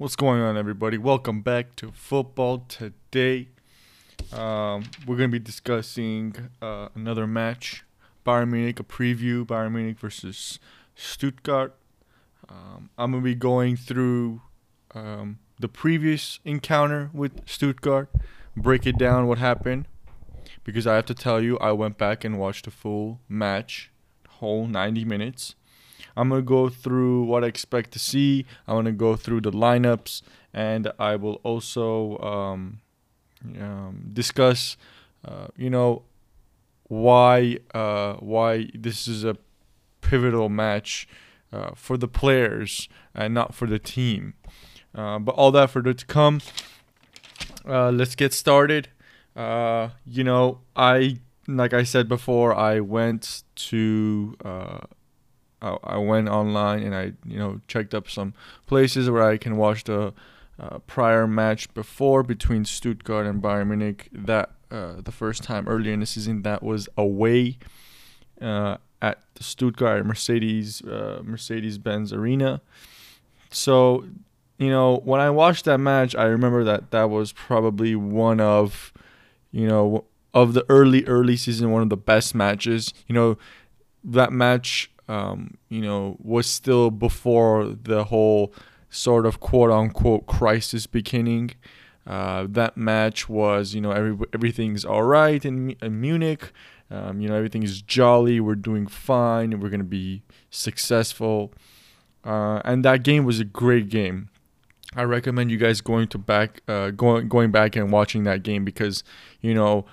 What's going on, everybody? Welcome back to Football Today. We're going to be discussing another match. Bayern Munich, a preview. Bayern Munich versus Stuttgart. I'm going to be going through the previous encounter with Stuttgart. Break it down, what happened. Because I have to tell you, I went back and watched the full match. Whole 90 minutes. I'm going to go through what I expect to see. I'm going to go through the lineups. And I will also discuss, you know, why this is a pivotal match for the players and not for the team. But all that for it to come. Let's get started. You know, like I said before, I went to... I went online and I, you know, checked up some places where I can watch the prior match before between Stuttgart and Bayern Munich. That the first time earlier in the season, that was away at the Stuttgart Mercedes-Benz Arena. So, you know, when I watched that match, I remember that was probably one of, you know, of the early season, one of the best matches. You know, that match. You know, was still before the whole sort of quote-unquote crisis beginning. That match was, you know, everything's all right in Munich. You know, everything is jolly. We're doing fine. We're going to be successful. And that game was a great game. I recommend you guys going back and watching that game because, you know,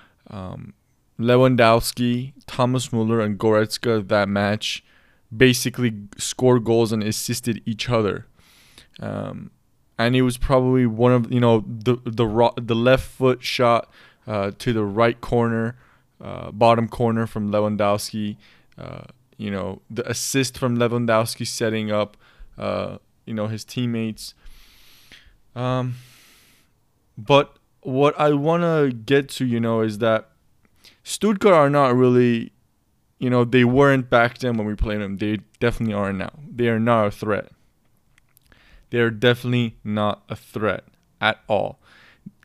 Lewandowski, Thomas Müller, and Goretzka, that match, basically scored goals and assisted each other, and it was probably one of, you know, the left foot shot to the right corner, bottom corner from Lewandowski. You know, the assist from Lewandowski setting up, you know, his teammates. But what I want to get to, you know, is that Stuttgart are not really. You know, they weren't back then when we played them. They definitely are now. They are not a threat. They are definitely not a threat at all.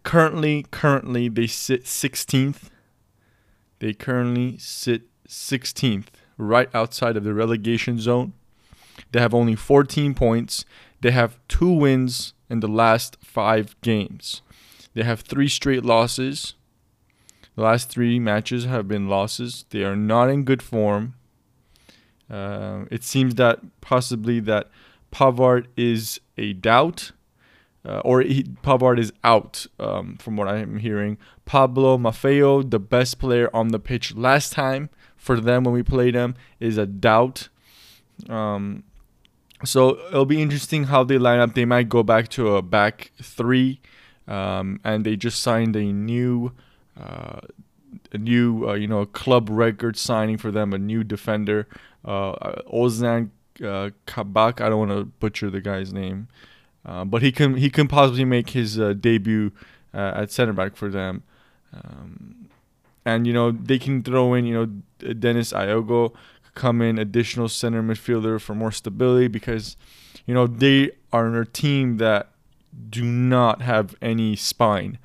Currently, they sit 16th. They currently sit 16th, right outside of the relegation zone. They have only 14 points. They have 2 wins in the last 5 games. They have 3 straight losses. The last 3 matches have been losses. They are not in good form. It seems that possibly that Pavard is a doubt, Pavard is out, from what I am hearing. Pablo Maffeo, the best player on the pitch last time for them when we played them, is a doubt. So it'll be interesting how they line up. They might go back to a back 3, and they just signed a new you know, club record signing for them, a new defender, Ozan Kabak. I don't want to butcher the guy's name, but he can possibly make his debut at center back for them, and you know, they can throw in, you know, Dennis Ayogo, come in additional center midfielder for more stability, because, you know, they are a team that do not have any spine.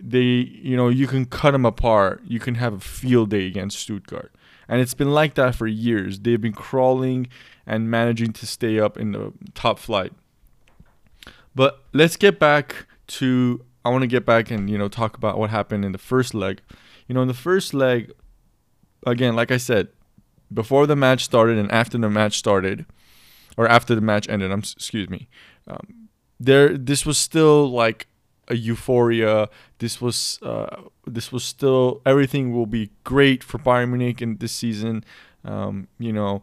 They, you know, you can cut them apart. You can have a field day against Stuttgart. And it's been like that for years. They've been crawling and managing to stay up in the top flight. But let's get back to, I want to get back and, you know, talk about what happened in the first leg. You know, in the first leg, again, like I said, before the match started and after the match started, or after the match ended, this was still like, a euphoria. This was still, everything will be great for Bayern Munich in this season. You know,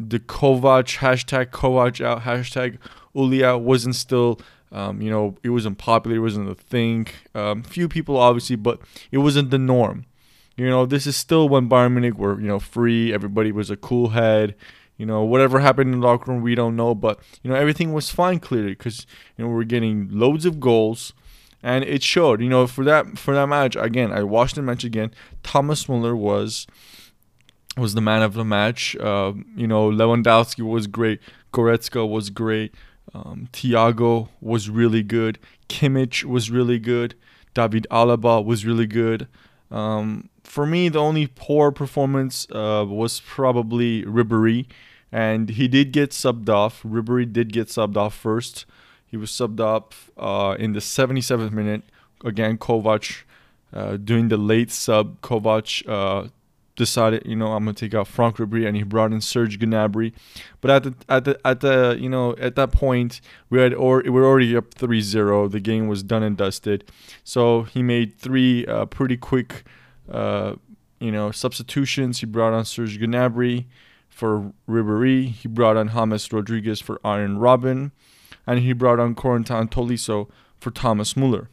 the Kovac, #Kovac out, #Uli out wasn't still, you know, it wasn't popular, it wasn't a thing. Few people obviously, but it wasn't the norm. You know, this is still when Bayern Munich were, you know, free. Everybody was a cool head. You know, whatever happened in the locker room, we don't know. But, you know, everything was fine, clearly, because, you know, we're getting loads of goals. And it showed, you know, for that match, again, I watched the match again. Thomas Müller was the man of the match. You know, Lewandowski was great. Goretzka was great. Thiago was really good. Kimmich was really good. David Alaba was really good. For me, the only poor performance was probably Ribéry. And he did get subbed off. Ribéry did get subbed off first. He was subbed off in the 77th minute. Again, Kovac doing the late sub. Kovac decided, I'm gonna take out Franck Ribéry, and he brought in Serge Gnabry. But at that point, we were already up 3-0. The game was done and dusted. So he made three pretty quick, substitutions. He brought on Serge Gnabry for Ribéry. He brought on James Rodriguez for Arjen Robben, and he brought on Corentin Tolisso for Thomas Müller.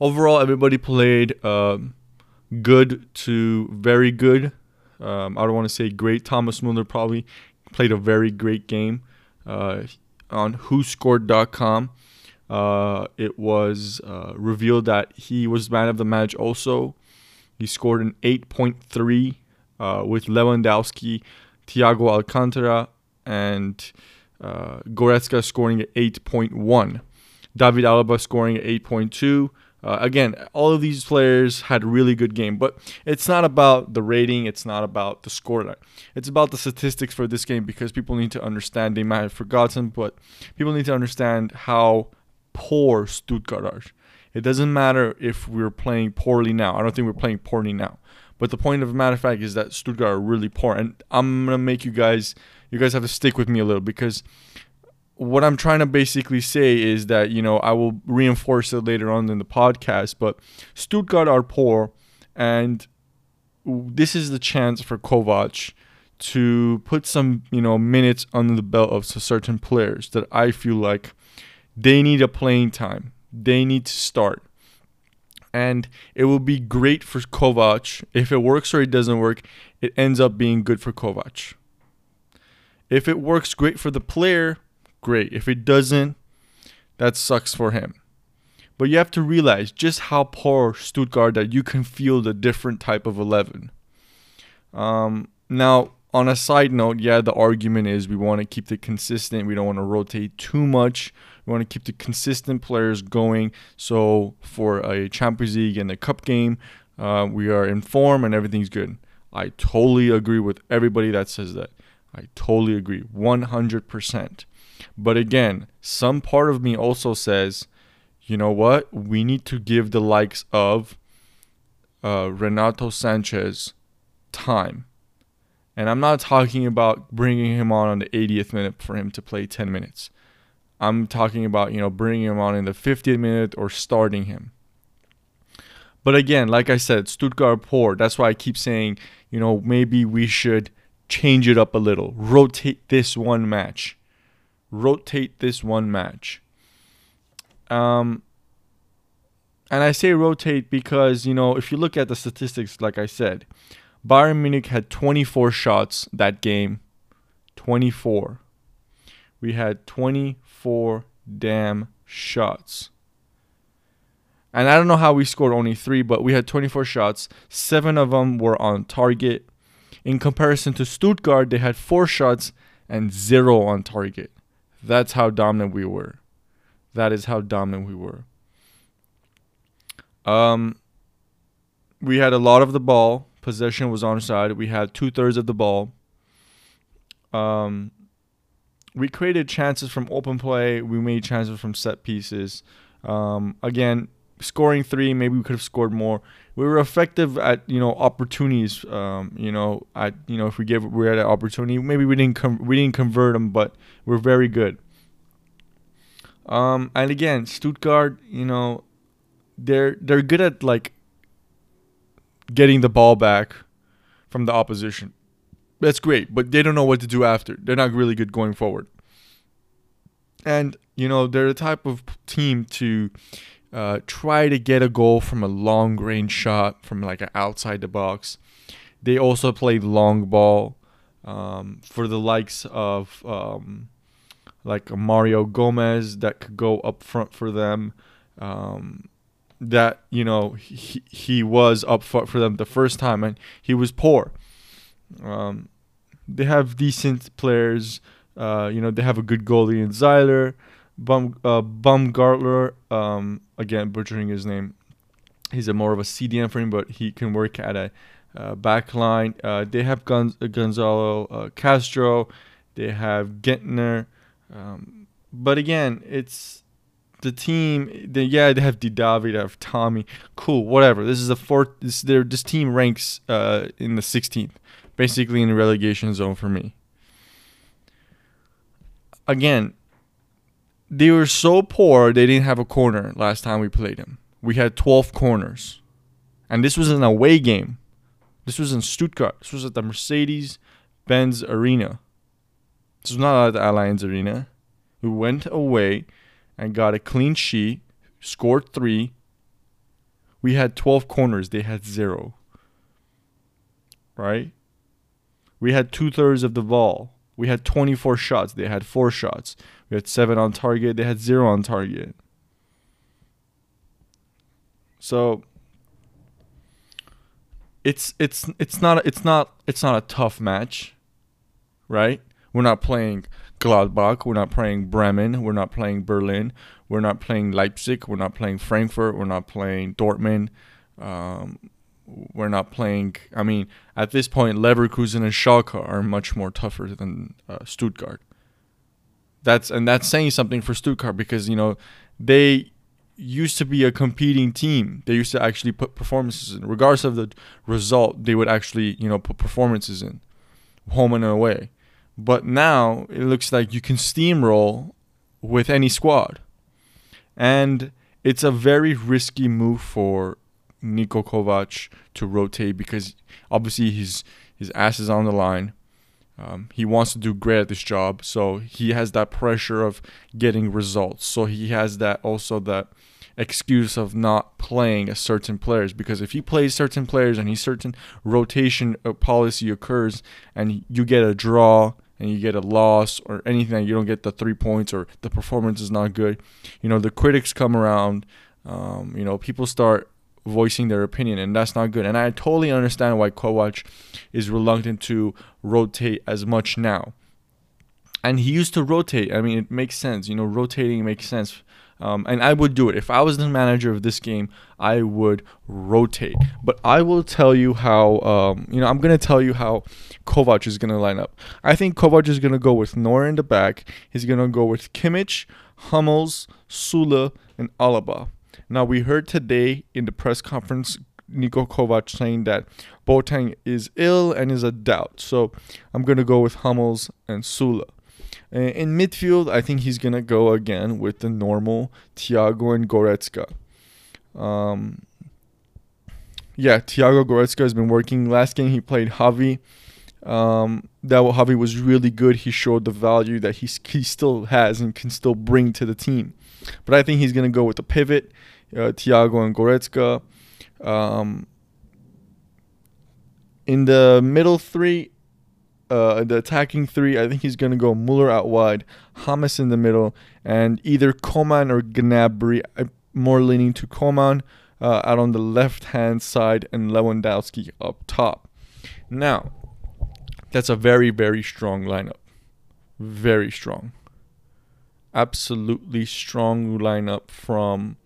Overall, everybody played good to very good. I don't want to say great. Thomas Müller probably played a very great game. On whoscored.com, it was revealed that he was man of the match also. He scored an 8.3 with Lewandowski, Thiago Alcantara, and Goretzka scoring at 8.1. David Alaba scoring at 8.2. Again, all of these players had a really good game, but it's not about the rating. It's not about the scoreline. It's about the statistics for this game, because people need to understand. They might have forgotten, but people need to understand how poor Stuttgart are. It doesn't matter if we're playing poorly now. I don't think we're playing poorly now. But the point of the matter of fact is that Stuttgart are really poor. And I'm going to make you guys have to stick with me a little, because what I'm trying to basically say is that, I will reinforce it later on in the podcast, but Stuttgart are poor, and this is the chance for Kovac to put some, minutes under the belt of certain players that I feel like they need a playing time. They need to start. And it will be great for Kovac. If it works or it doesn't work, it ends up being good for Kovac. If it works great for the player, great. If it doesn't, that sucks for him. But you have to realize just how poor Stuttgart that you can feel the different type of 11. Now, on a side note, the argument is we want to keep it consistent. We don't want to rotate too much. We want to keep the consistent players going. So for a Champions League and a cup game, we are in form and everything's good. I totally agree with everybody that says that. I totally agree, 100%. But again, some part of me also says, you know what? We need to give the likes of Renato Sanches time. And I'm not talking about bringing him on the 80th minute for him to play 10 minutes. I'm talking about, bringing him on in the 50th minute or starting him. But again, like I said, Stuttgart are poor. That's why I keep saying, maybe we should change it up a little. Rotate this one match. And I say rotate because, if you look at the statistics, like I said, Bayern Munich had 24 shots that game. 24. We had 24 damn shots. And I don't know how we scored only 3, but we had 24 shots. 7 of them were on target. In comparison to Stuttgart, they had 4 shots and 0 on target. That's how dominant we were. We had a lot of the ball. Possession was on our side. We had 2/3 of the ball. We created chances from open play. We made chances from set pieces. Again, scoring 3, maybe we could have scored more. We were effective at, opportunities. We had an opportunity. Maybe we didn't convert them, but we're very good. And again, Stuttgart, they're good at like getting the ball back from the opposition. That's great, but they don't know what to do after. They're not really good going forward. And, they're the type of team to try to get a goal from a long-range shot from like an outside the box. They also play long ball for the likes of Mario Gomez that could go up front for them. He was up front for them the first time, and he was poor. They have decent players. You know, they have a good goalie in Zeiler, Baumgartler, again, butchering his name. He's a more of a CDM for him, but he can work at a back line. They have Gonzalo Castro. They have Gentner. But again, it's the team. They have Didavi, they have Tommy. Cool, whatever. This is the fourth. This team ranks in the 16th, basically in the relegation zone for me. Again, they were so poor they didn't have a corner last time we played them. We had 12 corners. And this was an away game. This was in Stuttgart. This was at the Mercedes-Benz Arena. This was not at the Allianz Arena. We went away and got a clean sheet, scored 3. We had 12 corners. They had 0. Right? We had 2/3 of the ball. We had 24 shots. They had 4 shots. We had 7 on target. They had 0 on target. So it's not a tough match, right? We're not playing Gladbach. We're not playing Bremen. We're not playing Berlin. We're not playing Leipzig. We're not playing Frankfurt. We're not playing Dortmund. We're not playing. I mean, at this point, Leverkusen and Schalke are much more tougher than Stuttgart. That's saying something for Stuttgart because you know they used to be a competing team. They used to actually put performances in, regardless of the result. They would actually put performances in, home and away. But now it looks like you can steamroll with any squad, and it's a very risky move for Niko Kovac to rotate because obviously his ass is on the line. He wants to do great at this job, so he has that pressure of getting results. So he has that excuse of not playing a certain players, because if he plays certain players and certain rotation policy occurs and you get a draw and you get a loss or anything, you don't get the 3 points or the performance is not good, the critics come around, people start voicing their opinion, and that's not good. And I totally understand why Kovac is reluctant to rotate as much now. And he used to rotate. I mean, it makes sense. Rotating makes sense. And I would do it. If I was the manager of this game, I would rotate. But I will tell you how, I'm going to tell you how Kovac is going to line up. I think Kovac is going to go with Neuer in the back. He's going to go with Kimmich, Hummels, Sula, and Alaba. Now, we heard today in the press conference, Niko Kovac saying that Boateng is ill and is a doubt. So, I'm going to go with Hummels and Sula. In midfield, I think he's going to go again with the normal Thiago and Goretzka. Thiago Goretzka has been working. Last game, he played Javi. Javi was really good. He showed the value that he still has and can still bring to the team. But I think he's going to go with the pivot, Thiago and Goretzka. In the middle three, the attacking three, I think he's going to go Müller out wide, James in the middle, and either Coman or Gnabry. I'm more leaning to Coman out on the left-hand side and Lewandowski up top. Now, that's a very, very strong lineup. Very strong. Absolutely strong lineup from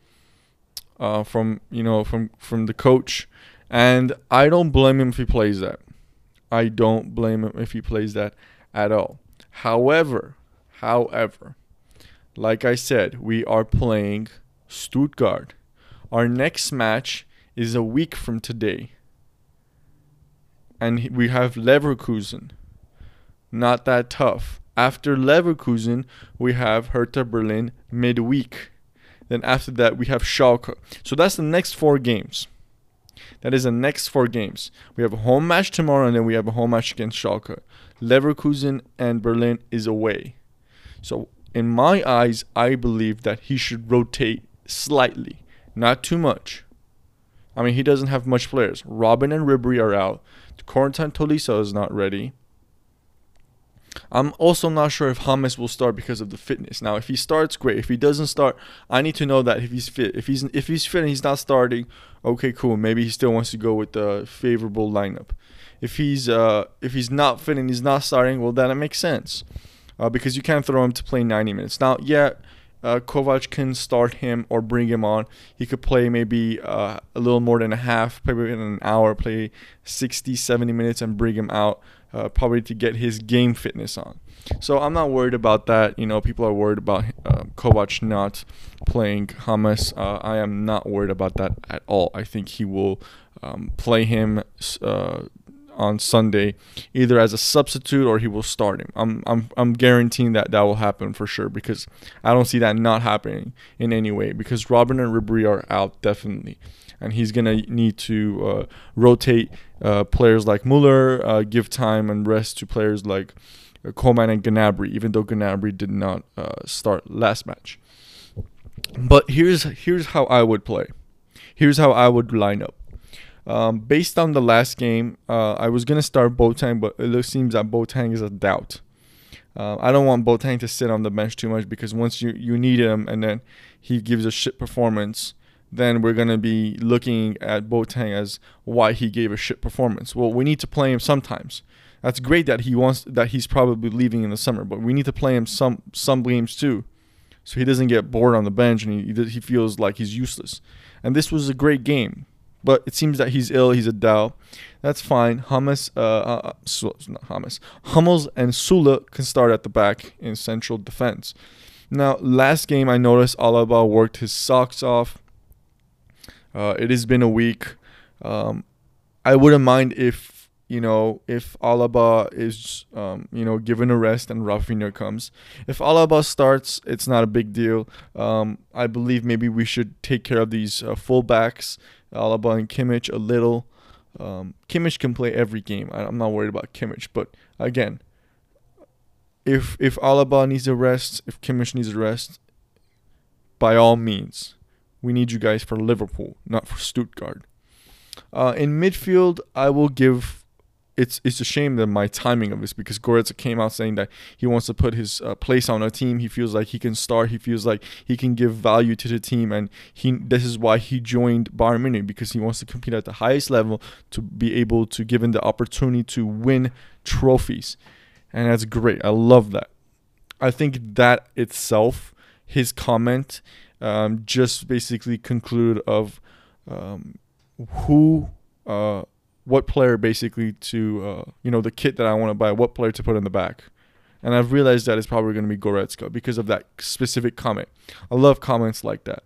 the coach, and I don't blame him if he plays that. I don't blame him if he plays that at all. However, like I said, we are playing Stuttgart. Our next match is a week from today, and we have Leverkusen. Not that tough. After Leverkusen, we have Hertha Berlin midweek. Then after that, we have Schalke. So that's the next 4 games. We have a home match tomorrow, and then we have a home match against Schalke. Leverkusen and Berlin is away. So in my eyes, I believe that he should rotate slightly, not too much. I mean, he doesn't have much players. Robben and Ribéry are out. Corentin Tolisso is not ready. I'm also not sure if James will start because of the fitness. Now, if he starts, great. If he doesn't start, I need to know that if he's fit. If he's fit and he's not starting, okay, cool. Maybe he still wants to go with the favorable lineup. If he's not fit and he's not starting, well, then it makes sense. because you can't throw him to play 90 minutes. Now, yeah, Kovac can start him or bring him on. He could play maybe a little more than a half, play within an hour, play 60, 70 minutes and bring him out probably to get his game fitness on. So I'm not worried about that. You know, people are worried about Kovac not playing Hummels. I am not worried about that at all. I think he will play him on Sunday, either as a substitute or he will start him. I'm guaranteeing that will happen for sure, because I don't see that not happening in any way, because Robben and Ribéry are out definitely, and he's gonna need to rotate players like Müller, give time and rest to players like Coman and Gnabry, even though Gnabry did not start last match. But here's how I would play. Here's how I would line up. Based on the last game, I was going to start Boateng, but it seems that Boateng is a doubt. I don't want Boateng to sit on the bench too much, because once you need him and then he gives a shit performance, then we're going to be looking at Boateng as why he gave a shit performance. Well, we need to play him sometimes. That's great that he's probably leaving in the summer, but we need to play him some games too, so he doesn't get bored on the bench and he feels like he's useless. And this was a great game, but it seems that he's ill. He's a doubt. That's fine. Hummels and Sula can start at the back in central defense. Now, last game I noticed Alaba worked his socks off. It has been a week. I wouldn't mind if Alaba is, given a rest and Rafinha comes. If Alaba starts, it's not a big deal. I believe maybe we should take care of these fullbacks, Alaba and Kimmich, a little. Kimmich can play every game. I'm not worried about Kimmich. But again, if Alaba needs a rest, if Kimmich needs a rest, by all means, we need you guys for Liverpool, not for Stuttgart. In midfield, I will give... It's a shame that my timing of this, because Goretzka came out saying that he wants to put his place on a team. He feels like he can start. He feels like he can give value to the team. And this is why he joined Bayern Munich, because he wants to compete at the highest level to be able to give him the opportunity to win trophies. And that's great. I love that. I think that itself, his comment, just basically conclude of what player basically to, the kit that I want to buy, what player to put in the back. And I've realized that it's probably going to be Goretzka because of that specific comment. I love comments like that.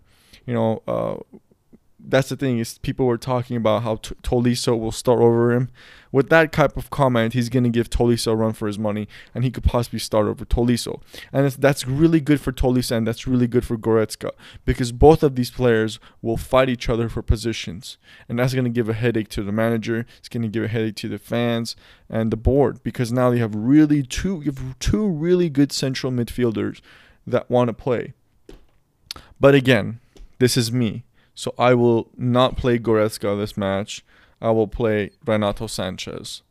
That's the thing, is people were talking about how Tolisso will start over him. With that type of comment, he's going to give Tolisso a run for his money, and he could possibly start over Tolisso. And that's really good for Tolisso, and that's really good for Goretzka, because both of these players will fight each other for positions. And that's going to give a headache to the manager. It's going to give a headache to the fans and the board, because now you have two really good central midfielders that want to play. But again, this is me. So I will not play Goretzka this match. I will play Renato Sanches.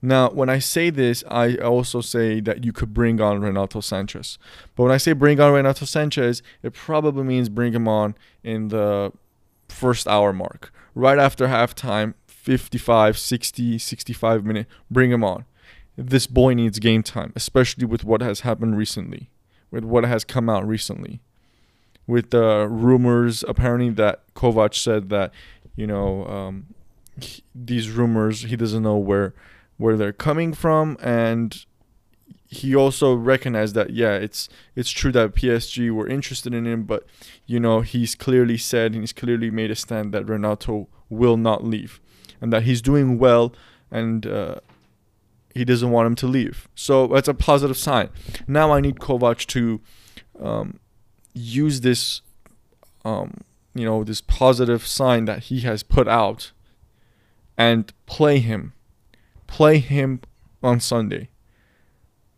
Now, when I say this, I also say that you could bring on Renato Sanches. But when I say bring on Renato Sanches, it probably means bring him on in the first hour mark. Right after halftime, 55, 60, 65 minute, bring him on. This boy needs game time, especially with what has happened recently, with what has come out recently. With the rumors, apparently that Kovac said that, these rumors, he doesn't know where they're coming from. And he also recognized that, yeah, it's true that PSG were interested in him. But, he's clearly said, and he's clearly made a stand that Renato will not leave. And that he's doing well, and he doesn't want him to leave. So that's a positive sign. Now I need Kovac to... use this this positive sign that he has put out and play him on Sunday.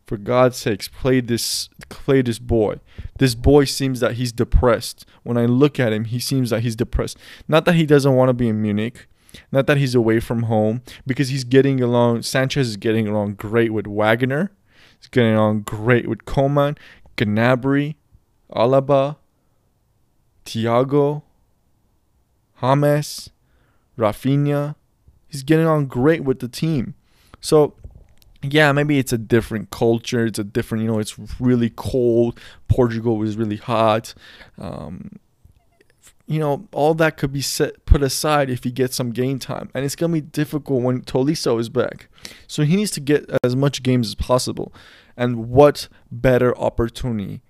For God's sakes, play this boy. This boy seems that he's depressed. When I look at him, he seems that he's depressed. Not that he doesn't want to be in Munich, not that he's away from home, because he's getting along. Sanches is getting along great with Wagner. He's getting along great with Coman, Gnabry, Alaba, Thiago, James, Rafinha. He's getting on great with the team. So yeah, maybe it's a different culture. It's a different, it's really cold. Portugal was really hot. All that could be put aside if he gets some game time. And it's going to be difficult when Tolisso is back. So he needs to get as much games as possible. And what better opportunity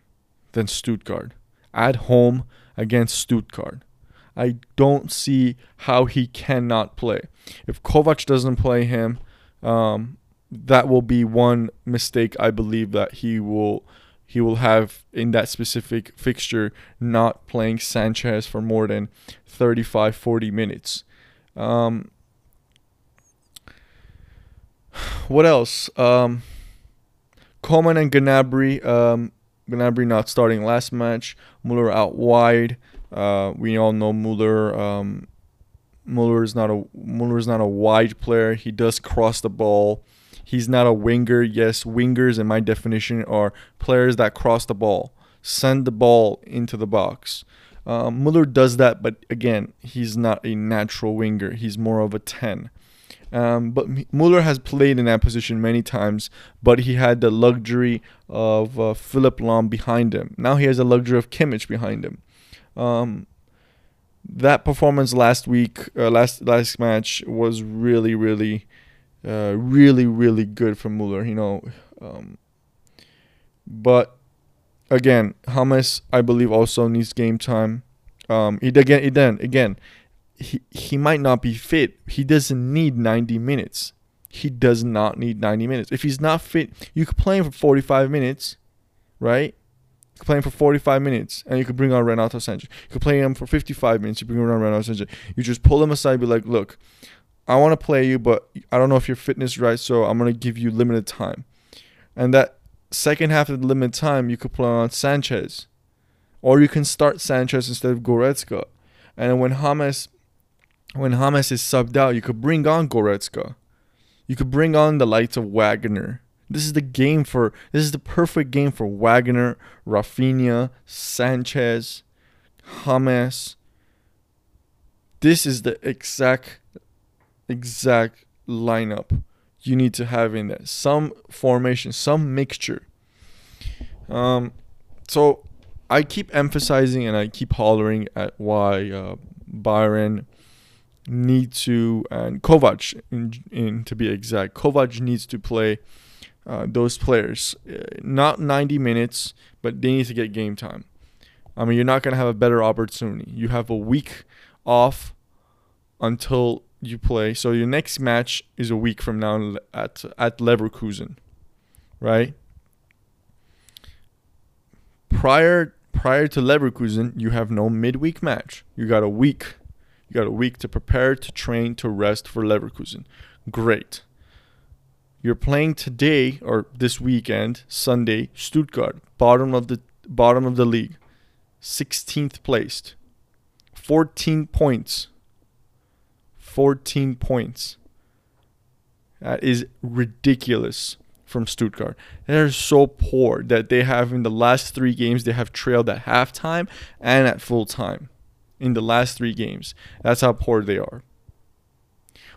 than Stuttgart? At home against Stuttgart. I don't see how he cannot play. If Kovac doesn't play him, that will be one mistake I believe that he will have in that specific fixture, not playing Sanches for more than 35-40 minutes. What else? Coman and Gnabry. Gnabry not starting last match. Müller out wide. We all know Müller. Müller is not a wide player. He does cross the ball. He's not a winger. Yes, wingers in my definition are players that cross the ball, send the ball into the box. Müller does that, but again, he's not a natural winger. He's more of a 10. But Müller has played in that position many times, but he had the luxury of Philipp Lahm behind him. Now he has the luxury of Kimmich behind him. That performance last week, last match was really good for Müller, but again, Hummels, I believe, also needs game time. He might not be fit. He doesn't need 90 minutes. He does not need 90 minutes. If he's not fit, you could play him for 45 minutes, right? You could play him for 45 minutes, and you could bring on Renato Sanches. You could play him for 55 minutes. You bring on Renato Sanches. You just pull him aside, be like, look, I want to play you, but I don't know if your fitness is right, so I'm going to give you limited time. And that second half of the limited time, you could play on Sanches. Or you can start Sanches instead of Goretzka. And when James is subbed out, you could bring on Goretzka. You could bring on the likes of Wagner. This is the perfect game for Wagner, Rafinha, Sanches, James. This is the exact lineup you need to have in there. Some formation, some mixture. So I keep emphasizing and I keep hollering at why Bayern need to, and Kovac to be exact, Kovac needs to play those players. Not 90 minutes, but they need to get game time. I mean, you're not going to have a better opportunity. You have a week off until you play. So your next match is a week from now at Leverkusen, right? Prior to Leverkusen, you have no midweek match. You got a week. You got a week to prepare, to train, to rest for Leverkusen. Great. You're playing today or this weekend, Sunday, Stuttgart, bottom of the league, 16th placed, 14 points. 14 points. That is ridiculous from Stuttgart. They're so poor that they have, in the last three games, they have trailed at halftime and at full time. In the last three games. That's how poor they are.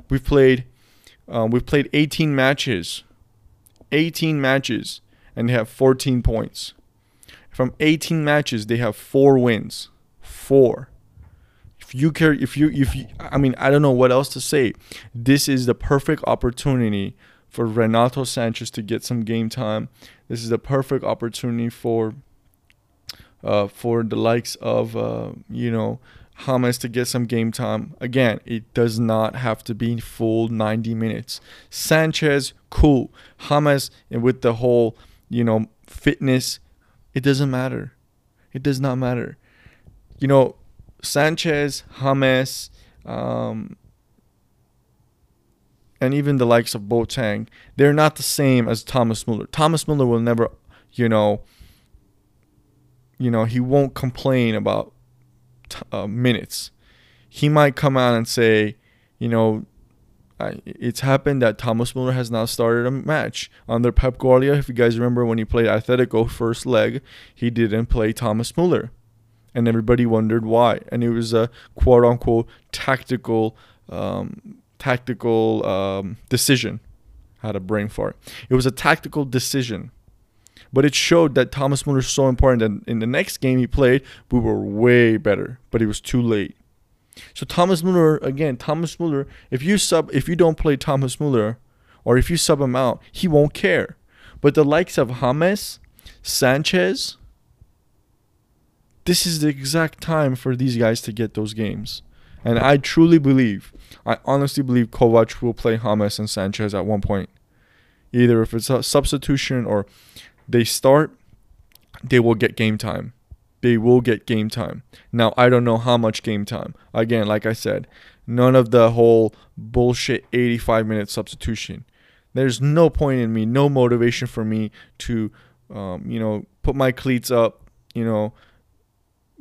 We've played 18 matches. 18 matches. And they have 14 points. From 18 matches, they have 4 wins. 4. I don't know what else to say. This is the perfect opportunity for Renato Sanches to get some game time. This is the perfect opportunity for the likes of James to get some game time. Again, it does not have to be full 90 minutes. Sanches, cool. James, and with the whole fitness, it doesn't matter. It does not matter. Sanches, James, and even the likes of Boateng, they're not the same as Thomas Müller. Thomas Müller will never, he won't complain about minutes. He might come out and say, it's happened that Thomas Müller has not started a match under Pep Guardiola. If you guys remember when he played Atletico first leg, he didn't play Thomas Müller. And everybody wondered why. And it was a quote-unquote tactical decision. had a brain fart. It was a tactical decision. But it showed that Thomas Müller is so important. And in the next game he played, we were way better. But it was too late. So Thomas Müller, again, Thomas Müller, if you don't play Thomas Müller, or if you sub him out, he won't care. But the likes of James, Sanchez, this is the exact time for these guys to get those games. And I truly believe, I honestly believe Kovac will play James and Sanchez at one point. Either if it's a substitution or they start, they will get game time. They will get game time. Now, I don't know how much game time. Again, like I said, none of the whole bullshit 85-minute substitution. There's no point in me, no motivation for me to, you know, put my cleats up, you know,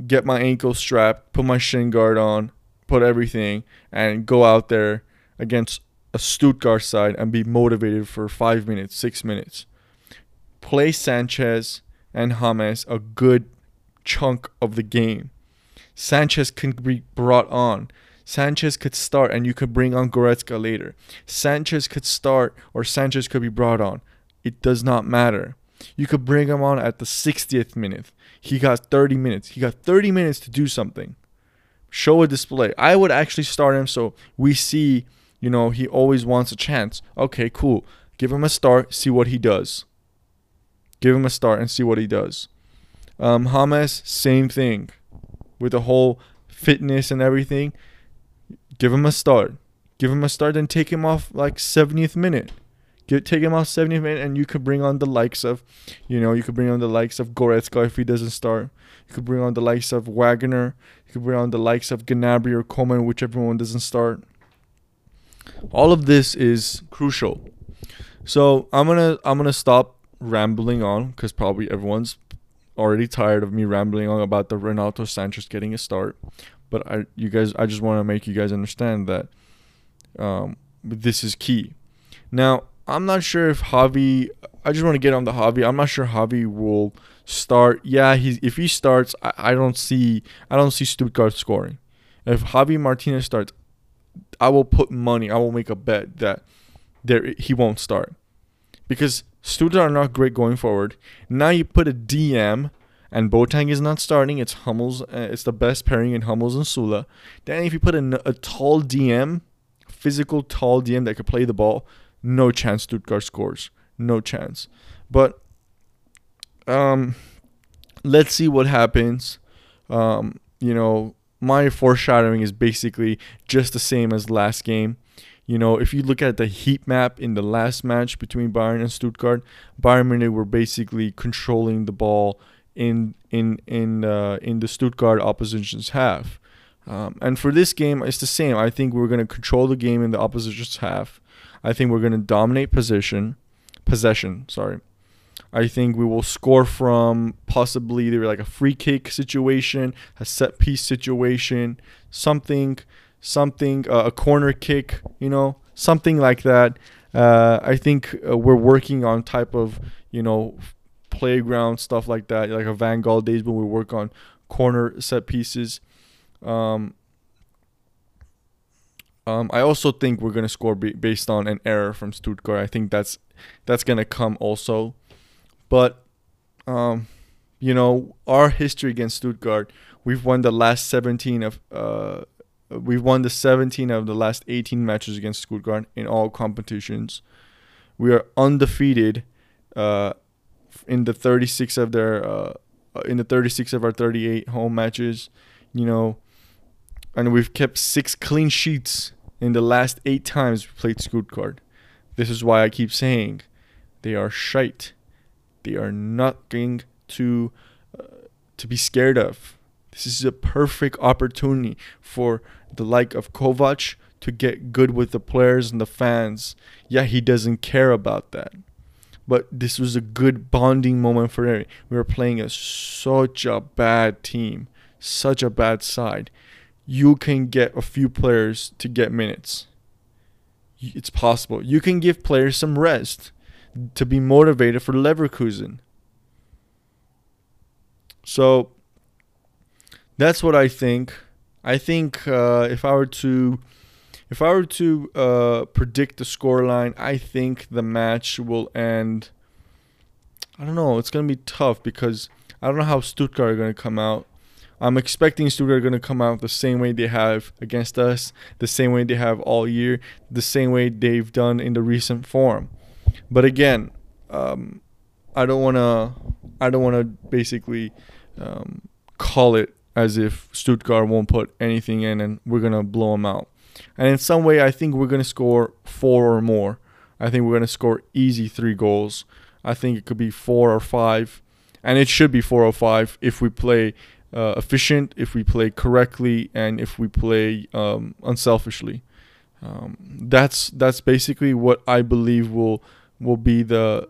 get my ankle strapped, put my shin guard on, put everything, and go out there against a Stuttgart side and be motivated for 5 minutes, 6 minutes. Play Sanchez and James a good chunk of the game. Sanchez can be brought on. Sanchez could start and you could bring on Goretzka later. Sanchez could start or Sanchez could be brought on. It does not matter. You could bring him on at the 60th minute. He got 30 minutes. He got 30 minutes to do something. Show a display. I would actually start him so we see, you know, he always wants a chance. Okay, cool. Give him a start, see what he does. Give him a start and see what he does. James, same thing. With the whole fitness and everything, give him a start. Give him a start and take him off like 70th minute. Take him off 70th minute and you could bring on the likes of, you know, you could bring on the likes of Goretzka if he doesn't start. You could bring on the likes of Wagner. You could bring on the likes of Gnabry or Coman, whichever one doesn't start. All of this is crucial. So I'm gonna stop rambling on because probably everyone's already tired of me rambling on about the Renato Sanches getting a start. But I just want to make you guys understand that this is key. Now, I'm not sure if Javi, I just want to get on the Javi. I'm not sure Javi will start. Yeah, if he starts, I don't see Stuttgart scoring. If Javi Martinez starts, I will put money. I will make a bet that he won't start. Because Stuttgart are not great going forward. Now you put a DM and Boateng is not starting. It's Hummels. It's the best pairing in Hummels and Sula. Then if you put a tall DM, physical tall DM that could play the ball, no chance Stuttgart scores. No chance. But let's see what happens. You know, my foreshadowing is basically just the same as last game. You know, if you look at the heat map in the last match between Bayern and Stuttgart, Bayern Munich were basically controlling the ball in the Stuttgart opposition's half. And for this game, it's the same. I think we're going to control the game in the opposition's half. I think we're going to dominate possession. Sorry. I think we will score from possibly either like a free kick situation, a set piece situation, something, a corner kick, you know, something like that. I think we're working on type of, you know, playground stuff like that, like a Van Gaal days when we work on corner set pieces. I also think we're going to score based on an error from Stuttgart. I think that's going to come also. But, you know, our history against Stuttgart, we've won the last 17 of the last 18 matches against Stuttgart in all competitions. We are undefeated in the 36 of their in the 36 of our 38 home matches, you know, and we've kept 6 clean sheets in the last 8 times we played Stuttgart. This is why I keep saying they are shite. They are nothing to be scared of. This is a perfect opportunity for the like of Kovac to get good with the players and the fans. Yeah, he doesn't care about that. But this was a good bonding moment for everyone. We were playing such a bad team, such a bad side. You can get a few players to get minutes. It's possible. You can give players some rest to be motivated for Leverkusen. So that's what I think. I think if I were to If I were to predict the scoreline, I think the match will end. I don't know. It's going to be tough because I don't know how Stuttgart are going to come out. I'm expecting Stuttgart are going to come out the same way they have against us, the same way they have all year, the same way they've done in the recent form. But again, I don't want to basically call it as if Stuttgart won't put anything in and we're going to blow them out. And in some way, I think we're going to score 4 or more. I think we're going to score easy 3 goals. I think it could be 4 or 5. And it should be 4 or 5 if we play efficient, if we play correctly, and if we play unselfishly. That's basically what I believe will be the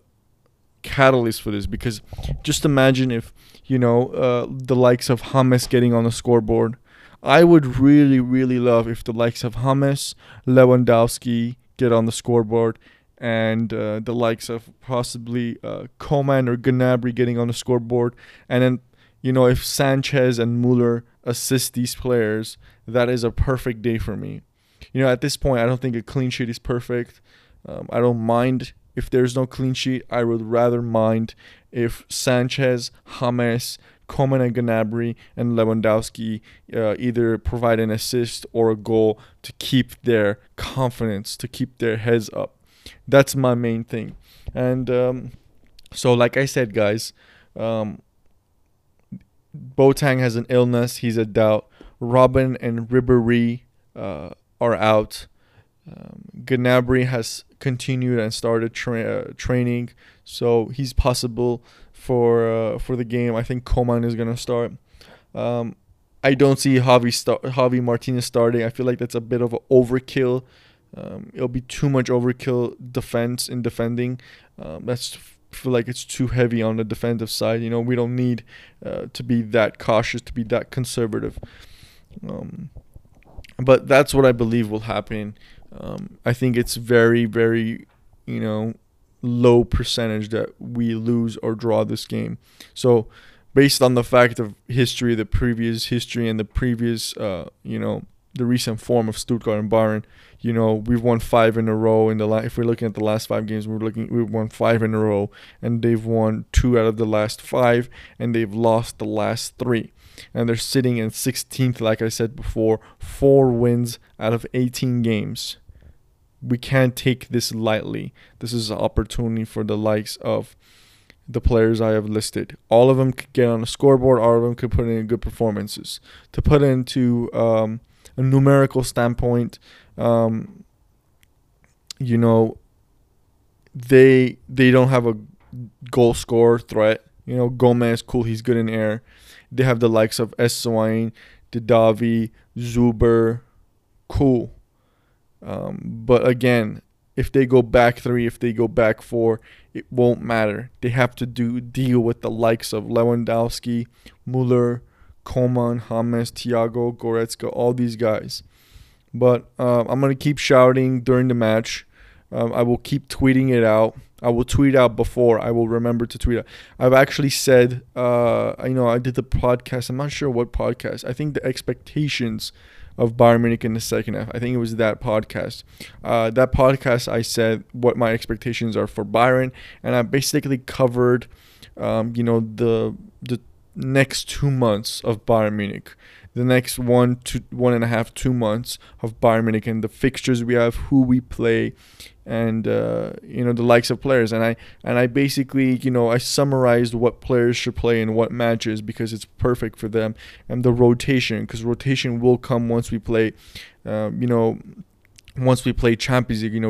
catalyst for this. Because just imagine if, the likes of Hummels getting on the scoreboard. I would really, really love if the likes of Hummels, Lewandowski get on the scoreboard, and the likes of possibly Coman or Gnabry getting on the scoreboard. And then, if Sanches and Müller assist these players, that is a perfect day for me. At this point, I don't think a clean sheet is perfect. I don't mind if there's no clean sheet. I would rather mind if Sanches, Hummels, Coman and Gnabry and Lewandowski either provide an assist or a goal to keep their confidence, to keep their heads up. That's my main thing. And so, like I said, guys, Boateng has an illness. He's a doubt. Robben and Ribéry are out. Gnabry has continued and started training, so he's possible for the game. I think Coman is gonna start. I don't see Javi Martinez starting. I feel like that's a bit of an overkill. It'll be too much overkill defending. I feel like it's too heavy on the defensive side. We don't need to be that cautious, to be that conservative. But that's what I believe will happen. I think it's very, very, low percentage that we lose or draw this game. So based on the fact of history, the previous history and the previous, the recent form of Stuttgart and Bayern, we've won 5 in a row. If we're looking at the last 5 games, we've won 5 in a row, and they've won 2 out of the last 5, and they've lost the last 3. And they're sitting in 16th, like I said before, 4 wins out of 18 games. We can't take this lightly. This is an opportunity for the likes of the players I have listed. All of them could get on the scoreboard. All of them could put in good performances. To put into a numerical standpoint, they don't have a goal scorer threat. Gomez, cool, he's good in air. They have the likes of Eswain, Didavi, Zuber, cool. But again, if they go back 3, if they go back 4, it won't matter. They have to deal with the likes of Lewandowski, Müller, Coman, James, Thiago, Goretzka, all these guys. But I'm going to keep shouting during the match. I will keep tweeting it out. I will tweet out before. I will remember to tweet out. I've actually said, I did the podcast. I'm not sure what podcast. I think the expectations of Bayern Munich in the second half. I think it was that podcast. That podcast, I said what my expectations are for Bayern. And I basically covered, the next 2 months of Bayern Munich. The next 1 to 1.5, 2 months of Bayern Munich and the fixtures we have, who we play, and the likes of players. And I basically, I summarized what players should play in what matches because it's perfect for them, and the rotation, because rotation will come once we play, Once we play Champions League,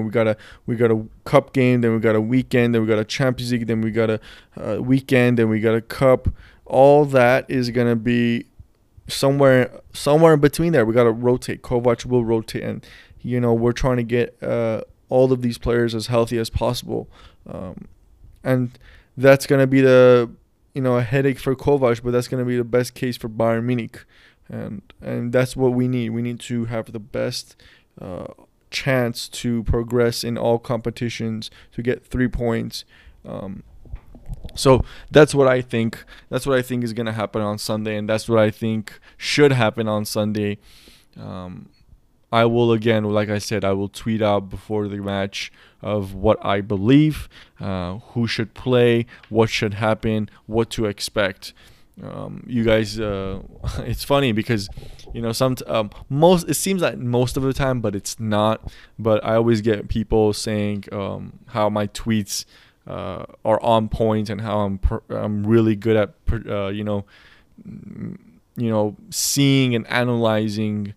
we got a cup game, then we got a weekend, then we got a Champions League, then we got a weekend, then we got a cup. All that is gonna be somewhere in between there. We gotta rotate. Kovac will rotate, and we're trying to get all of these players as healthy as possible, and that's gonna be the a headache for Kovac, but that's gonna be the best case for Bayern Munich, and that's what we need. We need to have the best chance to progress in all competitions, to get 3 points. So that's what I think. That's what I think is going to happen on Sunday, and that's what I think should happen on Sunday. I will, again, like I said, I will tweet out before the match of what I believe, who should play, what should happen, what to expect. You guys, it's funny because, you know, it seems like most of the time, but it's not. But I always get people saying how my tweets are on point and how I'm really good at, seeing and analyzing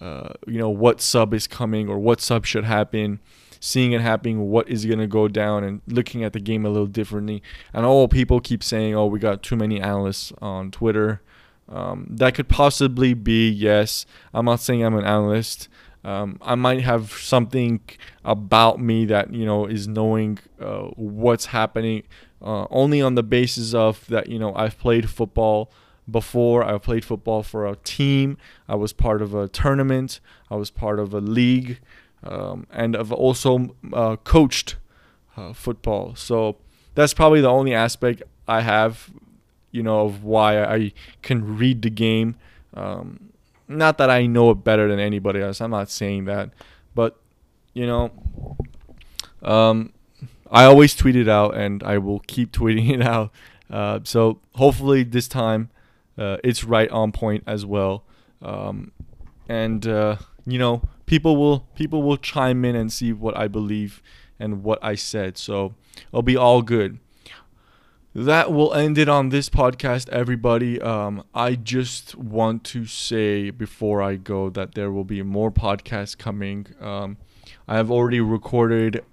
what sub is coming or what sub should happen, seeing it happening, what is going to go down, and looking at the game a little differently. And all people keep saying, oh, we got too many analysts on Twitter. That could possibly be, yes. I'm not saying I'm an analyst. I might have something about me that, is knowing what's happening only on the basis of that, I've played football before. I played football for a team. I was part of a tournament. I was part of a league, and I've also coached football. So that's probably the only aspect I have, of why I can read the game. Not that I know it better than anybody else. I'm not saying that, but I always tweet it out, and I will keep tweeting it out. So hopefully this time. It's right on point as well, people will chime in and see what I believe and what I said, so it'll be all good. That will end it on this podcast, everybody. I just want to say before I go that there will be more podcasts coming. I have already recorded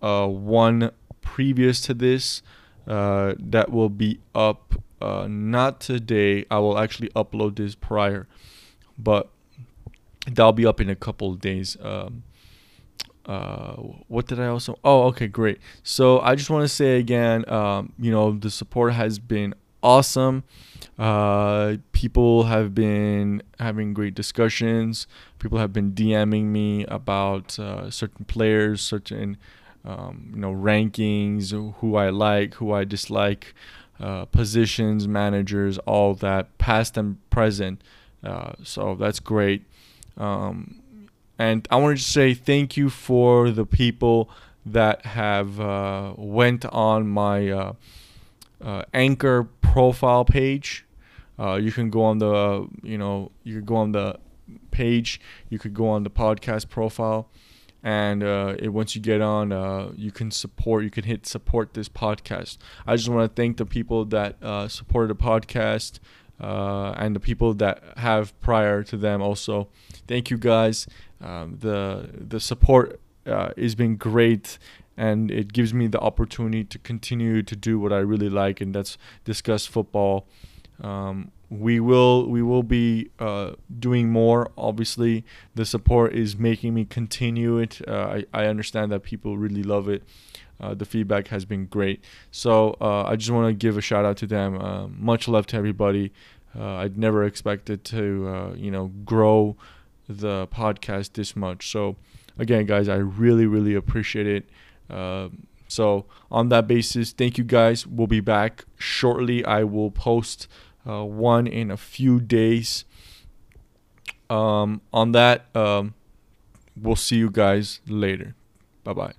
one previous to this that will be up. Not today. I will actually upload this prior, but that'll be up in a couple of days. What did I also? Oh, okay, great. So I just want to say again, the support has been awesome. People have been having great discussions. People have been DMing me about certain players, certain rankings, who I like, who I dislike. Positions, managers, all that, past and present. So that's great. And I want to just say thank you for the people that have went on my Anchor profile page. You can go on the page. You could go on the podcast profile, and once you get on, you can hit support this podcast. I just want to thank the people that supported the podcast and the people that have prior to them also. Thank you guys. The support has been great, and it gives me the opportunity to continue to do what I really like, and that's discuss football. We will be doing more. Obviously, the support is making me continue it. I understand that people really love it. The feedback has been great. So I just want to give a shout out to them. Much love to everybody. I'd never expected to grow the podcast this much. So again, guys, I really, really appreciate it. So on that basis, thank you guys. We'll be back shortly. I will post one in a few days. On that, we'll see you guys later. Bye-bye.